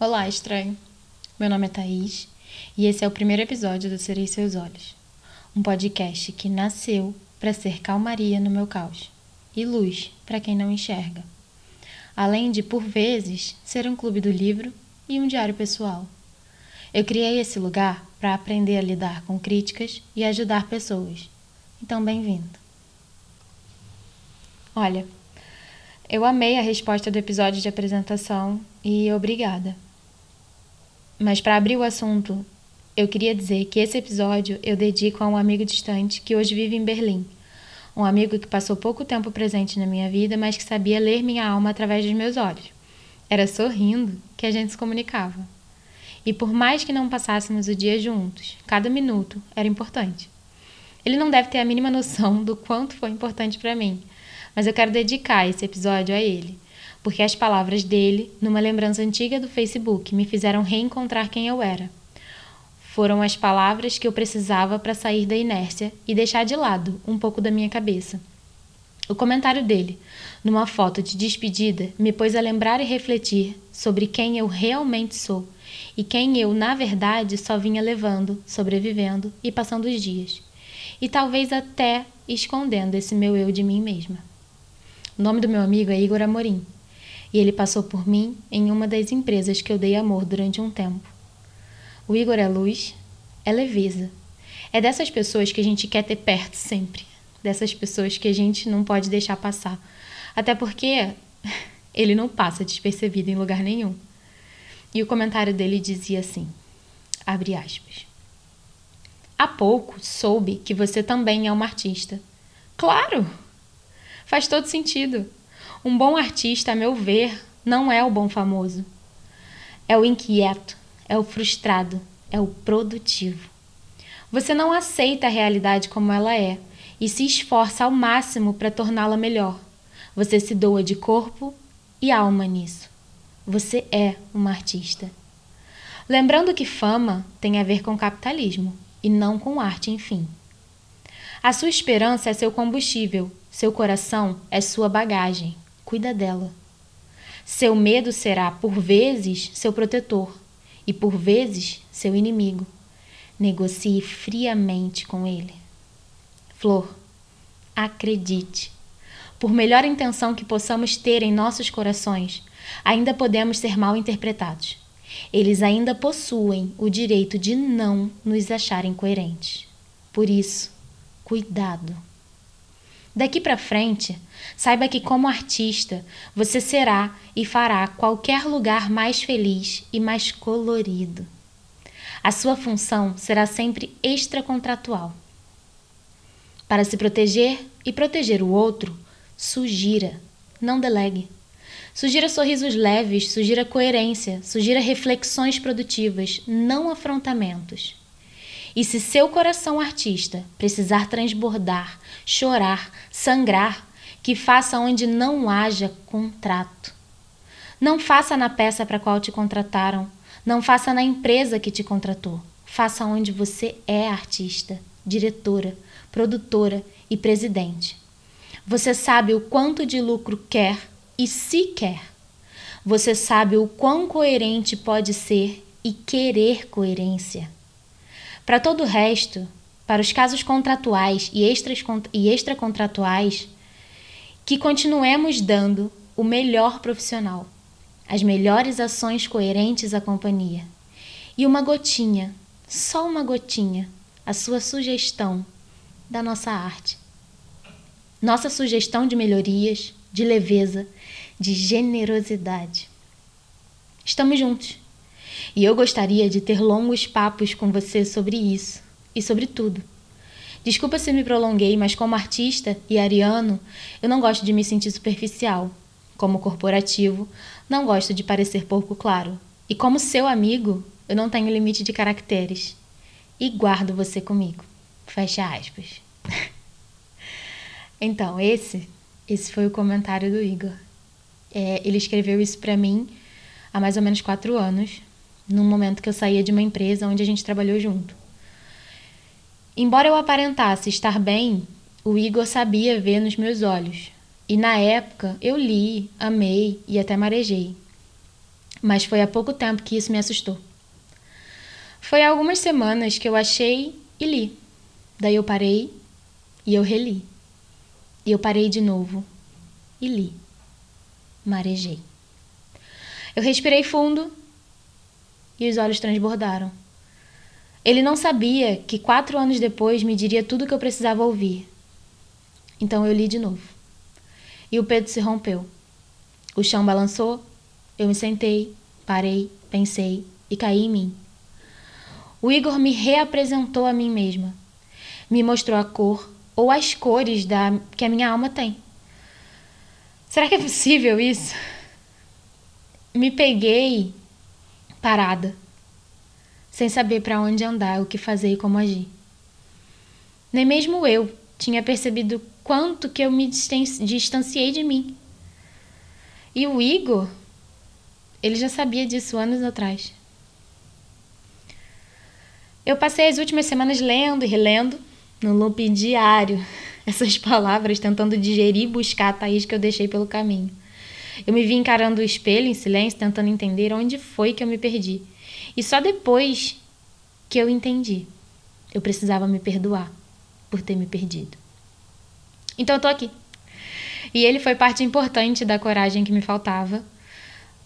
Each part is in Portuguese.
Olá, estranho! Meu nome é Thaís e esse é o primeiro episódio do Serei Seus Olhos, um podcast que nasceu para ser calmaria no meu caos e luz para quem não enxerga, além de, por vezes, ser um clube do livro e um diário pessoal. Eu criei esse lugar para aprender a lidar com críticas e ajudar pessoas, então bem-vindo! Olha, eu amei a resposta do episódio de apresentação e obrigada. Mas para abrir o assunto, eu queria dizer que esse episódio eu dedico a um amigo distante que hoje vive em Berlim. Um amigo que passou pouco tempo presente na minha vida, mas que sabia ler minha alma através dos meus olhos. Era sorrindo que a gente se comunicava. E por mais que não passássemos o dia juntos, cada minuto era importante. Ele não deve ter a mínima noção do quanto foi importante para mim, mas eu quero dedicar esse episódio a ele. Porque as palavras dele, numa lembrança antiga do Facebook, me fizeram reencontrar quem eu era. Foram as palavras que eu precisava para sair da inércia e deixar de lado um pouco da minha cabeça. O comentário dele, numa foto de despedida, me pôs a lembrar e refletir sobre quem eu realmente sou e quem eu, na verdade, só vinha levando, sobrevivendo e passando os dias. E talvez até escondendo esse meu eu de mim mesma. O nome do meu amigo é Igor Amorim. E ele passou por mim em uma das empresas que eu dei amor durante um tempo. O Igor é luz, é leveza. É dessas pessoas que a gente quer ter perto sempre. Dessas pessoas que a gente não pode deixar passar. Até porque ele não passa despercebido em lugar nenhum. E o comentário dele dizia assim, abre aspas. Há pouco soube que você também é uma artista. Claro! Faz todo sentido. Um bom artista, a meu ver, não é o bom famoso. É o inquieto, é o frustrado, é o produtivo. Você não aceita a realidade como ela é e se esforça ao máximo para torná-la melhor. Você se doa de corpo e alma nisso. Você é uma artista. Lembrando que fama tem a ver com capitalismo e não com arte, enfim. A sua esperança é seu combustível, seu coração é sua bagagem. Cuida dela. Seu medo será, por vezes, seu protetor e, por vezes, seu inimigo. Negocie friamente com ele. Flor, acredite. Por melhor intenção que possamos ter em nossos corações, ainda podemos ser mal interpretados. Eles ainda possuem o direito de não nos acharem coerentes. Por isso, cuidado. Daqui para frente, saiba que como artista, você será e fará qualquer lugar mais feliz e mais colorido. A sua função será sempre extracontratual. Para se proteger e proteger o outro, sugira, não delegue. Sugira sorrisos leves, sugira coerência, sugira reflexões produtivas, não afrontamentos. E se seu coração artista precisar transbordar, chorar, sangrar, que faça onde não haja contrato. Não faça na peça para a qual te contrataram, não faça na empresa que te contratou. Faça onde você é artista, diretora, produtora e presidente. Você sabe o quanto de lucro quer e se quer. Você sabe o quão coerente pode ser e querer coerência. Para todo o resto, para os casos contratuais e extracontratuais, que continuemos dando o melhor profissional, as melhores ações coerentes à companhia. E uma gotinha, só uma gotinha, a sua sugestão da nossa arte. Nossa sugestão de melhorias, de leveza, de generosidade. Estamos juntos. E eu gostaria de ter longos papos com você sobre isso e sobre tudo. Desculpa se me prolonguei, mas como artista e ariano, eu não gosto de me sentir superficial. Como corporativo, não gosto de parecer pouco claro. E como seu amigo, eu não tenho limite de caracteres. E guardo você comigo. Fecha aspas. Então, esse foi o comentário do Igor. Ele escreveu isso pra mim há mais ou menos 4 anos. Num momento que eu saía de uma empresa onde a gente trabalhou junto. Embora eu aparentasse estar bem, o Igor sabia ver nos meus olhos. E na época eu li, amei e até marejei. mas foi há pouco tempo que isso me assustou. Foi há algumas semanas que eu achei e li. Daí eu parei e eu reli. E eu parei de novo e li. Marejei. Eu respirei fundo e os olhos transbordaram. Ele não sabia que 4 anos depois me diria tudo o que eu precisava ouvir. Então eu li de novo. E o peito se rompeu. O chão balançou, eu me sentei, parei, pensei e caí em mim. O Igor me reapresentou a mim mesma. Me mostrou a cor ou as cores que a minha alma tem. Será que é possível isso? Me peguei parada, sem saber para onde andar, o que fazer e como agir. Nem mesmo eu tinha percebido quanto que eu me distanciei de mim. E o Igor, ele já sabia disso anos atrás. Eu passei as últimas semanas lendo e relendo, no loop diário, essas palavras, tentando digerir e buscar a Thaís que eu deixei pelo caminho. Eu me vi encarando o espelho em silêncio, tentando entender onde foi que eu me perdi. E só depois que eu entendi, eu precisava me perdoar por ter me perdido. Então eu tô aqui. E ele foi parte importante da coragem que me faltava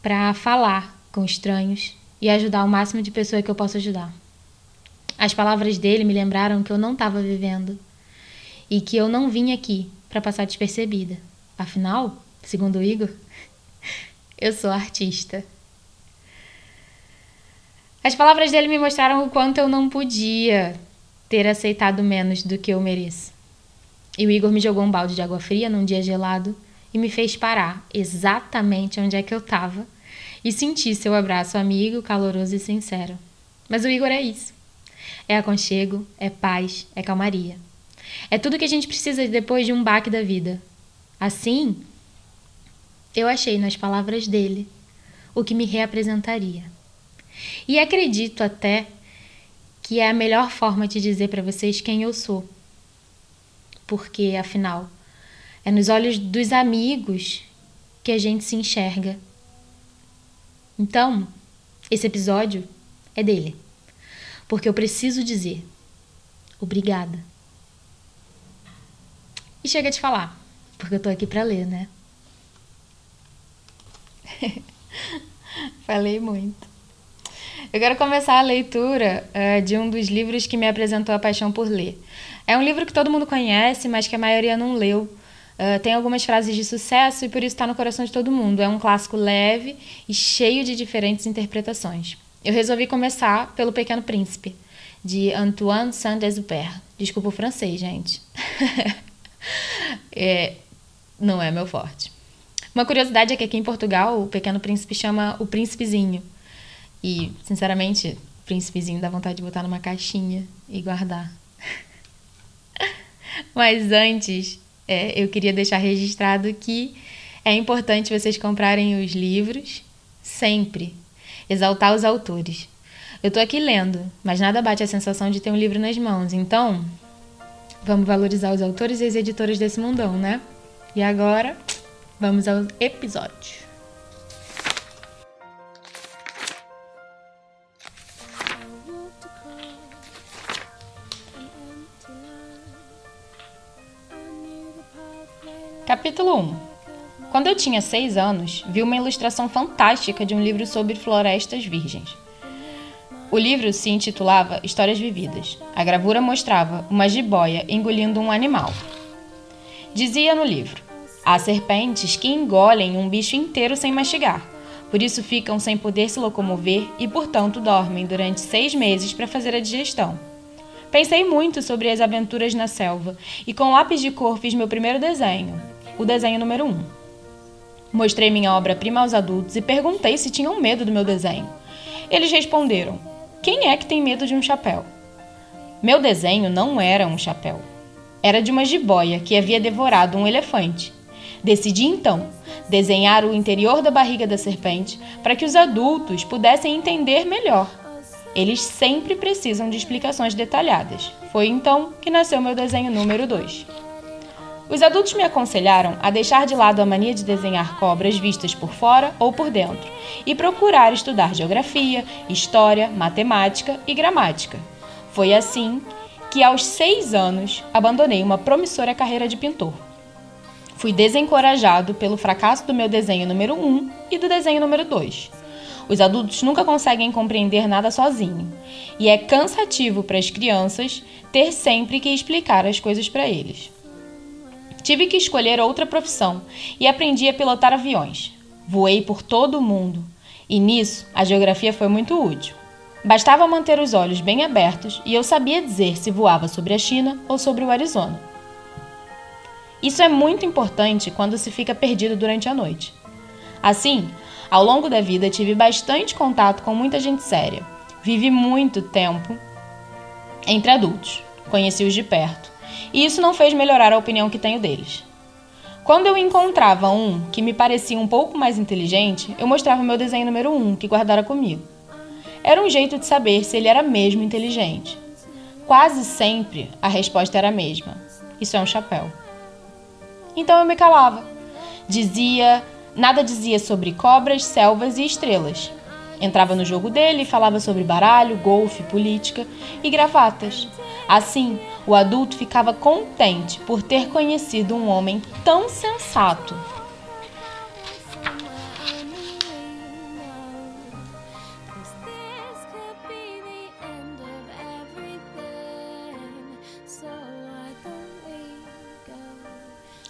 para falar com estranhos e ajudar o máximo de pessoas que eu posso ajudar. As palavras dele me lembraram que eu não estava vivendo e que eu não vim aqui para passar despercebida. Afinal, segundo o Igor, eu sou artista. As palavras dele me mostraram o quanto eu não podia ter aceitado menos do que eu mereço. E o Igor me jogou um balde de água fria num dia gelado e me fez parar exatamente onde é que eu estava e sentir seu abraço amigo, caloroso e sincero. Mas o Igor é isso. É aconchego, é paz, é calmaria. É tudo que a gente precisa depois de um baque da vida. Assim, eu achei nas palavras dele o que me reapresentaria. E acredito até que é a melhor forma de dizer para vocês quem eu sou. Porque, afinal, é nos olhos dos amigos que a gente se enxerga. Então, esse episódio é dele. Porque eu preciso dizer obrigada. E chega de falar, porque eu tô aqui pra ler, né? Falei muito. Eu quero começar a leitura de um dos livros que me apresentou a paixão por ler. É um livro que todo mundo conhece, mas que a maioria não leu. Tem algumas frases de sucesso e por isso está no coração de todo mundo. É um clássico leve e cheio de diferentes interpretações. Eu resolvi começar pelo Pequeno Príncipe, de Antoine Saint-Exupéry. Desculpa o francês, gente. Não é meu forte. Uma curiosidade é que aqui em Portugal, o Pequeno Príncipe chama o Príncipezinho. E, sinceramente, o Príncipezinho dá vontade de botar numa caixinha e guardar. Mas antes, eu queria deixar registrado que é importante vocês comprarem os livros sempre. Exaltar os autores. Eu tô aqui lendo, mas nada bate a sensação de ter um livro nas mãos. Então, vamos valorizar os autores e as editoras desse mundão, né? E agora, vamos ao episódio. Capítulo 1. Quando eu tinha 6 anos, vi uma ilustração fantástica de um livro sobre florestas virgens. O livro se intitulava Histórias Vividas. A gravura mostrava uma jiboia engolindo um animal. Dizia no livro: há serpentes que engolem um bicho inteiro sem mastigar, por isso ficam sem poder se locomover e, portanto, dormem durante 6 meses para fazer a digestão. Pensei muito sobre as aventuras na selva e com lápis de cor fiz meu primeiro desenho, o desenho número 1. Mostrei minha obra-prima aos adultos e perguntei se tinham medo do meu desenho. Eles responderam: quem é que tem medo de um chapéu? Meu desenho não era um chapéu. Era de uma jiboia que havia devorado um elefante. Decidi, então, desenhar o interior da barriga da serpente para que os adultos pudessem entender melhor. Eles sempre precisam de explicações detalhadas. Foi então que nasceu meu desenho número 2. Os adultos me aconselharam a deixar de lado a mania de desenhar cobras vistas por fora ou por dentro e procurar estudar geografia, história, matemática e gramática. Foi assim que, aos 6 anos, abandonei uma promissora carreira de pintor. Fui desencorajado pelo fracasso do meu desenho número 1 e do desenho número 2. Os adultos nunca conseguem compreender nada sozinho, e é cansativo para as crianças ter sempre que explicar as coisas para eles. Tive que escolher outra profissão e aprendi a pilotar aviões. Voei por todo o mundo, e nisso a geografia foi muito útil. Bastava manter os olhos bem abertos e eu sabia dizer se voava sobre a China ou sobre o Arizona. Isso é muito importante quando se fica perdido durante a noite. Assim, ao longo da vida tive bastante contato com muita gente séria. Vivi muito tempo entre adultos, conheci-os de perto, e isso não fez melhorar a opinião que tenho deles. Quando eu encontrava um que me parecia um pouco mais inteligente, eu mostrava o meu desenho número 1, que guardara comigo. Era um jeito de saber se ele era mesmo inteligente. Quase sempre a resposta era a mesma. Isso é um chapéu. Então eu me calava. Nada dizia sobre cobras, selvas e estrelas. Entrava no jogo dele e falava sobre baralho, golfe, política e gravatas. Assim, o adulto ficava contente por ter conhecido um homem tão sensato.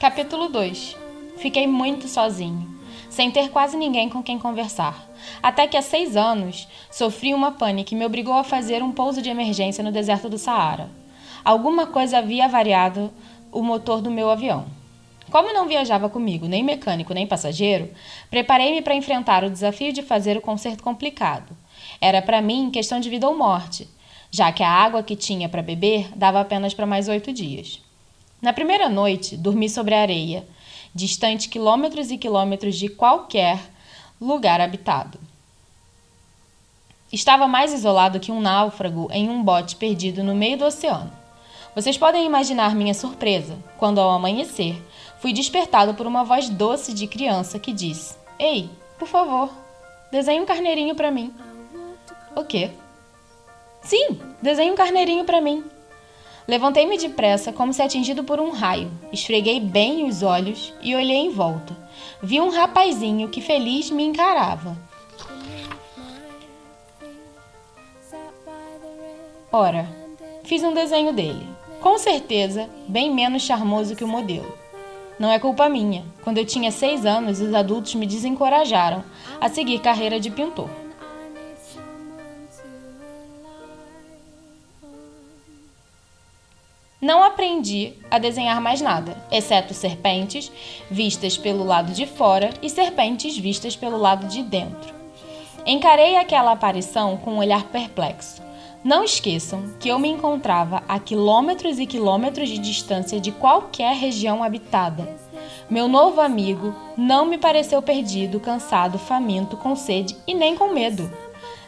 Capítulo 2. Fiquei muito sozinho, sem ter quase ninguém com quem conversar, até que há 6 anos sofri uma pane que me obrigou a fazer um pouso de emergência no deserto do Saara. Alguma coisa havia variado o motor do meu avião. Como não viajava comigo nem mecânico nem passageiro, preparei-me para enfrentar o desafio de fazer o conserto complicado. Era para mim questão de vida ou morte, já que a água que tinha para beber dava apenas para mais 8 dias. Na primeira noite, dormi sobre a areia, distante quilômetros e quilômetros de qualquer lugar habitado. Estava mais isolado que um náufrago em um bote perdido no meio do oceano. Vocês podem imaginar minha surpresa quando, ao amanhecer, fui despertado por uma voz doce de criança que disse: "Ei, por favor, desenhe um carneirinho para mim." "O quê?" "Sim, desenhe um carneirinho para mim." Levantei-me depressa, como se atingido por um raio, esfreguei bem os olhos e olhei em volta. Vi um rapazinho que feliz me encarava. Ora, fiz um desenho dele, com certeza bem menos charmoso que o modelo. Não é culpa minha, quando eu tinha 6 anos os adultos me desencorajaram a seguir carreira de pintor. Não aprendi a desenhar mais nada, exceto serpentes vistas pelo lado de fora e serpentes vistas pelo lado de dentro. Encarei aquela aparição com um olhar perplexo. Não esqueçam que eu me encontrava a quilômetros e quilômetros de distância de qualquer região habitada. Meu novo amigo não me pareceu perdido, cansado, faminto, com sede e nem com medo.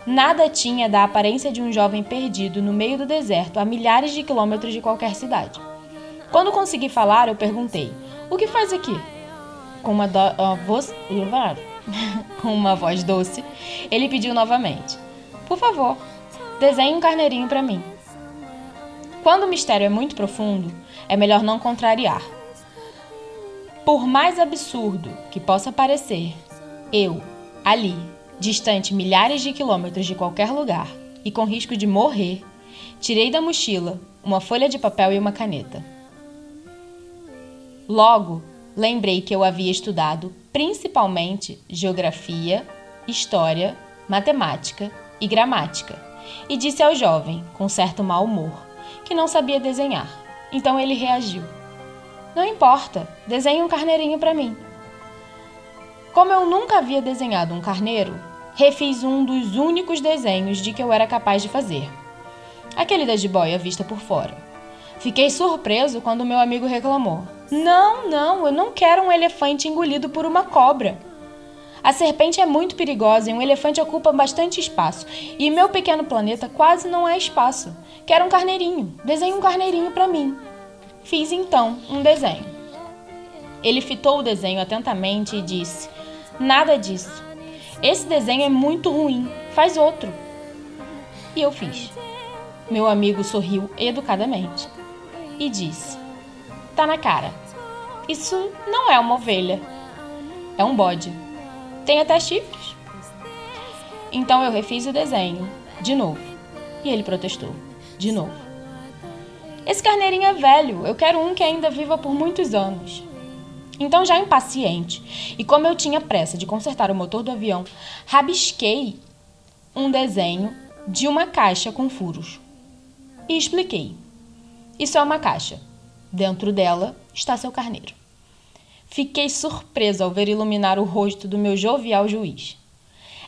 Nada tinha da aparência de um jovem perdido no meio do deserto, a milhares de quilômetros de qualquer cidade. Quando consegui falar, eu perguntei: "O que faz aqui?" Com uma voz doce, ele pediu novamente: "Por favor, desenhe um carneirinho para mim." Quando o mistério é muito profundo, é melhor não contrariar. Por mais absurdo que possa parecer, eu, ali, distante milhares de quilômetros de qualquer lugar e com risco de morrer, tirei da mochila uma folha de papel e uma caneta. Logo, lembrei que eu havia estudado principalmente geografia, história, matemática e gramática, e disse ao jovem, com certo mau humor, que não sabia desenhar. Então ele reagiu: "Não importa, desenhe um carneirinho para mim." Como eu nunca havia desenhado um carneiro, refiz um dos únicos desenhos de que eu era capaz de fazer, aquele da jiboia vista por fora. Fiquei surpreso quando meu amigo reclamou: Não, eu não quero um elefante engolido por uma cobra. A serpente é muito perigosa e um elefante ocupa bastante espaço, e meu pequeno planeta quase não é espaço. Quero um carneirinho, desenhe um carneirinho para mim." Fiz então um desenho. Ele fitou o desenho atentamente e disse: "Nada disso. Esse desenho é muito ruim. Faz outro." E eu fiz. Meu amigo sorriu educadamente e disse: "Tá na cara. Isso não é uma ovelha. É um bode. Tem até chifres." Então eu refiz o desenho, de novo. E ele protestou, de novo: "Esse carneirinho é velho. Eu quero um que ainda viva por muitos anos." Então, já impaciente, e como eu tinha pressa de consertar o motor do avião, rabisquei um desenho de uma caixa com furos. E expliquei: "Isso é uma caixa. Dentro dela está seu carneiro." Fiquei surpresa ao ver iluminar o rosto do meu jovial juiz.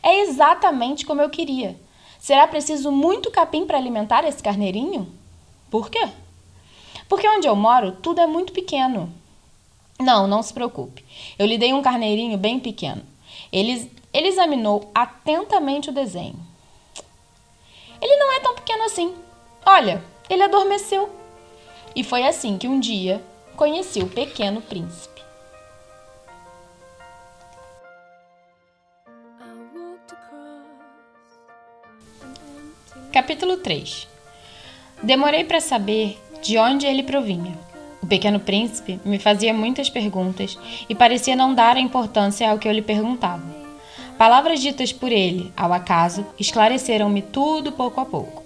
É exatamente como eu queria. Será preciso muito capim para alimentar esse carneirinho? Por quê? Porque onde eu moro, tudo é muito pequeno. Não, não se preocupe. Eu lhe dei um carneirinho bem pequeno. Ele examinou atentamente o desenho. "Ele não é tão pequeno assim. Olha, ele adormeceu." E foi assim que um dia conheci o Pequeno Príncipe. Capítulo 3. Demorei para saber de onde ele provinha. O Pequeno Príncipe me fazia muitas perguntas e parecia não dar importância ao que eu lhe perguntava. Palavras ditas por ele, ao acaso, esclareceram-me tudo pouco a pouco.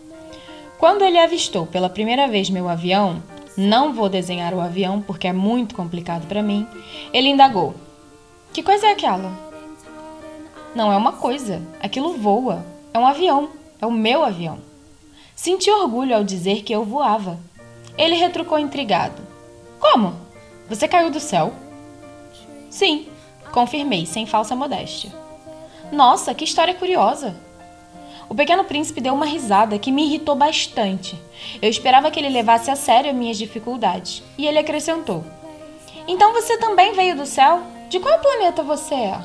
Quando ele avistou pela primeira vez meu avião, não vou desenhar o avião porque é muito complicado para mim, ele indagou: "Que coisa é aquela?" "Não é uma coisa, aquilo voa, é um avião, é o meu avião." Senti orgulho ao dizer que eu voava. Ele retrucou intrigado: "Como? Você caiu do céu?" "Sim", confirmei, sem falsa modéstia. "Nossa, que história curiosa." O Pequeno Príncipe deu uma risada que me irritou bastante. Eu esperava que ele levasse a sério minhas dificuldades. E ele acrescentou: "Então você também veio do céu? De qual planeta você é?"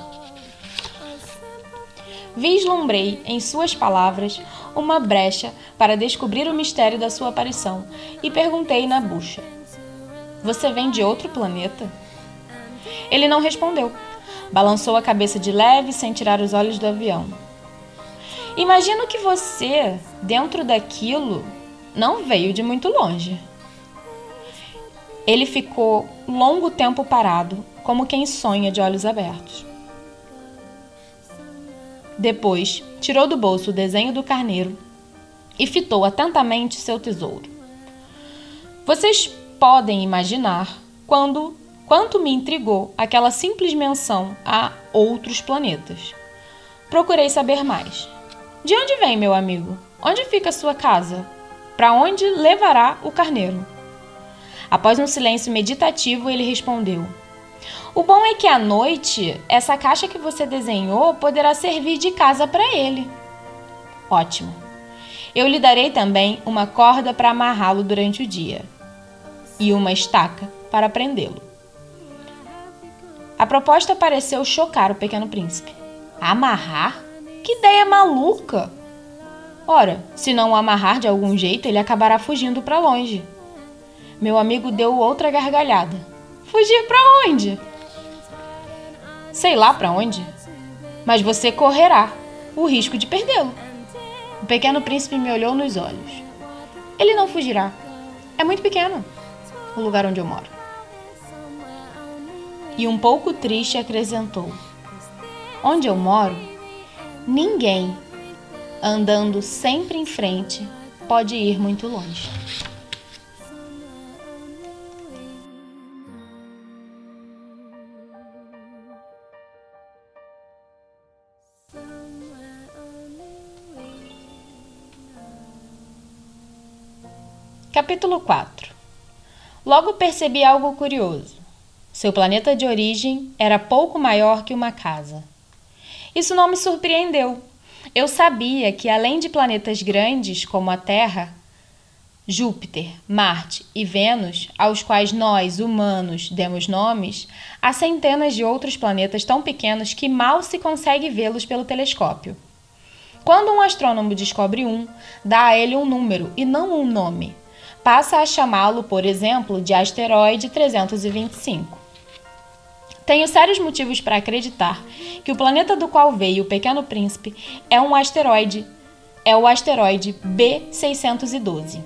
Vislumbrei, em suas palavras, uma brecha para descobrir o mistério da sua aparição e perguntei na bucha: "Você vem de outro planeta?" Ele não respondeu. Balançou a cabeça de leve sem tirar os olhos do avião. "Imagino que você, dentro daquilo, não veio de muito longe." Ele ficou longo tempo parado, como quem sonha de olhos abertos. Depois, tirou do bolso o desenho do carneiro e fitou atentamente seu tesouro. "Vocês podem imaginar quanto me intrigou aquela simples menção a outros planetas. Procurei saber mais. De onde vem, meu amigo? Onde fica sua casa? Para onde levará o carneiro?" Após um silêncio meditativo, ele respondeu: "O bom é que à noite, essa caixa que você desenhou poderá servir de casa para ele." "Ótimo. Eu lhe darei também uma corda para amarrá-lo durante o dia e uma estaca para prendê-lo." A proposta pareceu chocar o Pequeno Príncipe. "Amarrar? Que ideia maluca! Ora, se não o amarrar de algum jeito, ele acabará fugindo para longe." Meu amigo deu outra gargalhada. "Fugir para onde?" "Sei lá para onde. Mas você correrá o risco de perdê-lo." O Pequeno Príncipe me olhou nos olhos. "Ele não fugirá. É muito pequeno o lugar onde eu moro." E um pouco triste acrescentou: "Onde eu moro, ninguém, andando sempre em frente, pode ir muito longe." Capítulo 4. Logo percebi algo curioso. Seu planeta de origem era pouco maior que uma casa. Isso não me surpreendeu. Eu sabia que, além de planetas grandes como a Terra, Júpiter, Marte e Vênus, aos quais nós, humanos, demos nomes, há centenas de outros planetas tão pequenos que mal se consegue vê-los pelo telescópio. Quando um astrônomo descobre um, dá a ele um número e não um nome. Passa a chamá-lo, por exemplo, de asteroide 325. Tenho sérios motivos para acreditar que o planeta do qual veio o Pequeno Príncipe é um asteroide, é o asteroide B612.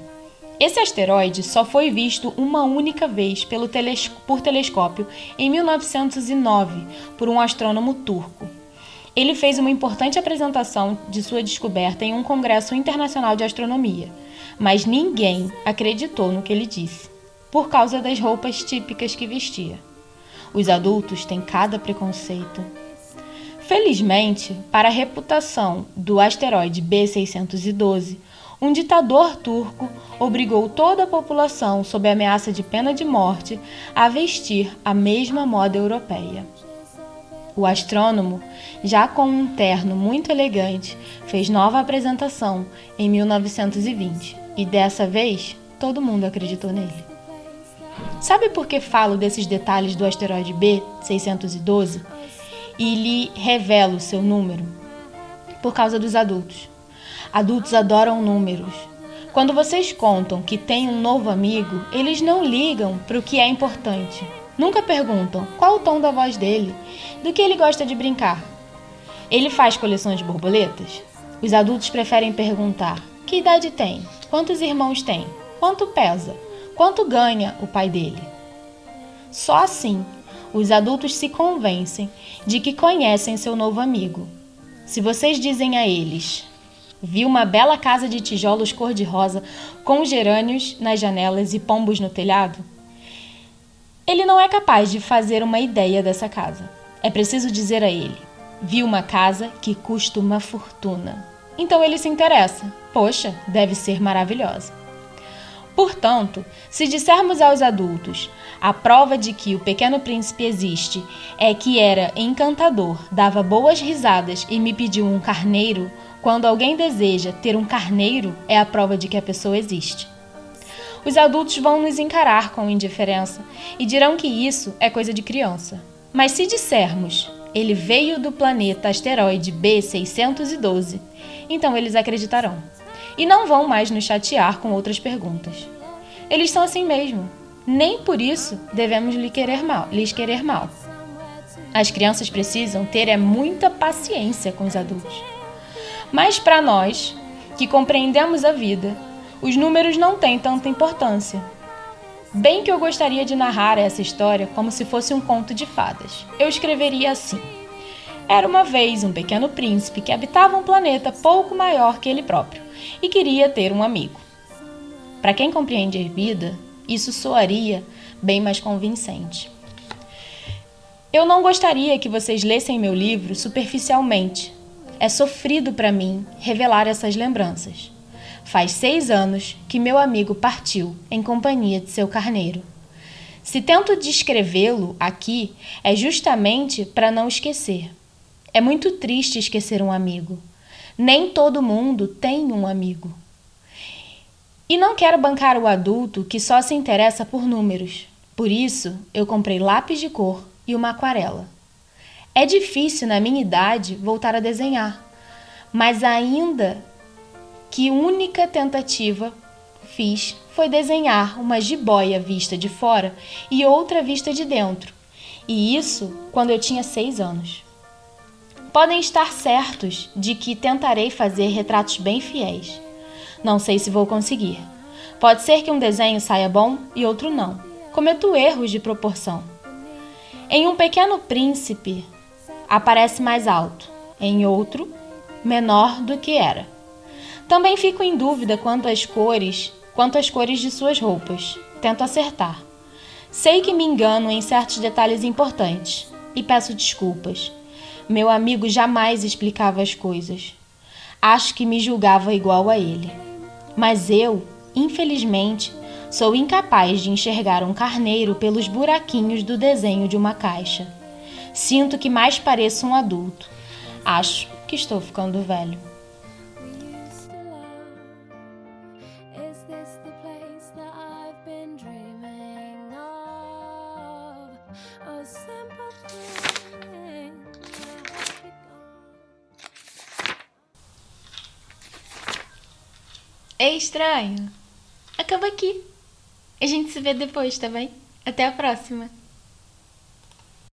Esse asteroide só foi visto uma única vez por telescópio em 1909 por um astrônomo turco. Ele fez uma importante apresentação de sua descoberta em um congresso internacional de astronomia, mas ninguém acreditou no que ele disse, por causa das roupas típicas que vestia. Os adultos têm cada preconceito. Felizmente, para a reputação do asteroide B612, um ditador turco obrigou toda a população, sob a ameaça de pena de morte, a vestir a mesma moda europeia. O astrônomo, já com um terno muito elegante, fez nova apresentação em 1920 e dessa vez todo mundo acreditou nele. Sabe por que falo desses detalhes do asteroide B612 e lhe revelo seu número? Por causa dos adultos. Adultos adoram números. Quando vocês contam que tem um novo amigo, eles não ligam para o que é importante. Nunca perguntam qual o tom da voz dele, do que ele gosta de brincar. Ele faz coleções de borboletas? Os adultos preferem perguntar: que idade tem? Quantos irmãos tem? Quanto pesa? Quanto ganha o pai dele? Só assim, os adultos se convencem de que conhecem seu novo amigo. Se vocês dizem a eles: vi uma bela casa de tijolos cor-de-rosa com gerânios nas janelas e pombos no telhado, ele não é capaz de fazer uma ideia dessa casa. É preciso dizer a ele: vi uma casa que custa uma fortuna. Então ele se interessa. Poxa, deve ser maravilhosa. Portanto, se dissermos aos adultos: a prova de que o Pequeno Príncipe existe é que era encantador, dava boas risadas e me pediu um carneiro, quando alguém deseja ter um carneiro, é a prova de que a pessoa existe. Os adultos vão nos encarar com indiferença e dirão que isso é coisa de criança. Mas se dissermos: ele veio do planeta asteroide B612, então eles acreditarão. E não vão mais nos chatear com outras perguntas. Eles são assim mesmo. Nem por isso devemos lhes querer mal. As crianças precisam ter muita paciência com os adultos. Mas para nós, que compreendemos a vida, os números não têm tanta importância. Bem que eu gostaria de narrar essa história como se fosse um conto de fadas. Eu escreveria assim: era uma vez um pequeno príncipe que habitava um planeta pouco maior que ele próprio e queria ter um amigo. Para quem compreende a vida, isso soaria bem mais convincente. Eu não gostaria que vocês lessem meu livro superficialmente. É sofrido para mim revelar essas lembranças. Faz 6 anos que meu amigo partiu em companhia de seu carneiro. Se tento descrevê-lo aqui, é justamente para não esquecer. É muito triste esquecer um amigo. Nem todo mundo tem um amigo. E não quero bancar o adulto que só se interessa por números. Por isso, eu comprei lápis de cor e uma aquarela. É difícil, na minha idade, voltar a desenhar. Mas ainda que única tentativa fiz foi desenhar uma jiboia vista de fora e outra vista de dentro. E isso quando eu tinha 6 anos. Podem estar certos de que tentarei fazer retratos bem fiéis. Não sei se vou conseguir. Pode ser que um desenho saia bom e outro não. Cometo erros de proporção. Em um pequeno príncipe, aparece mais alto. Em outro, menor do que era. Também fico em dúvida quanto às cores de suas roupas. Tento acertar. Sei que me engano em certos detalhes importantes e peço desculpas. Meu amigo jamais explicava as coisas. Acho que me julgava igual a ele. Mas eu, infelizmente, sou incapaz de enxergar um carneiro pelos buraquinhos do desenho de uma caixa. Sinto que mais pareço um adulto. Acho que estou ficando velho. Ei, estranho, acaba aqui. A gente se vê depois, tá bem? Até a próxima.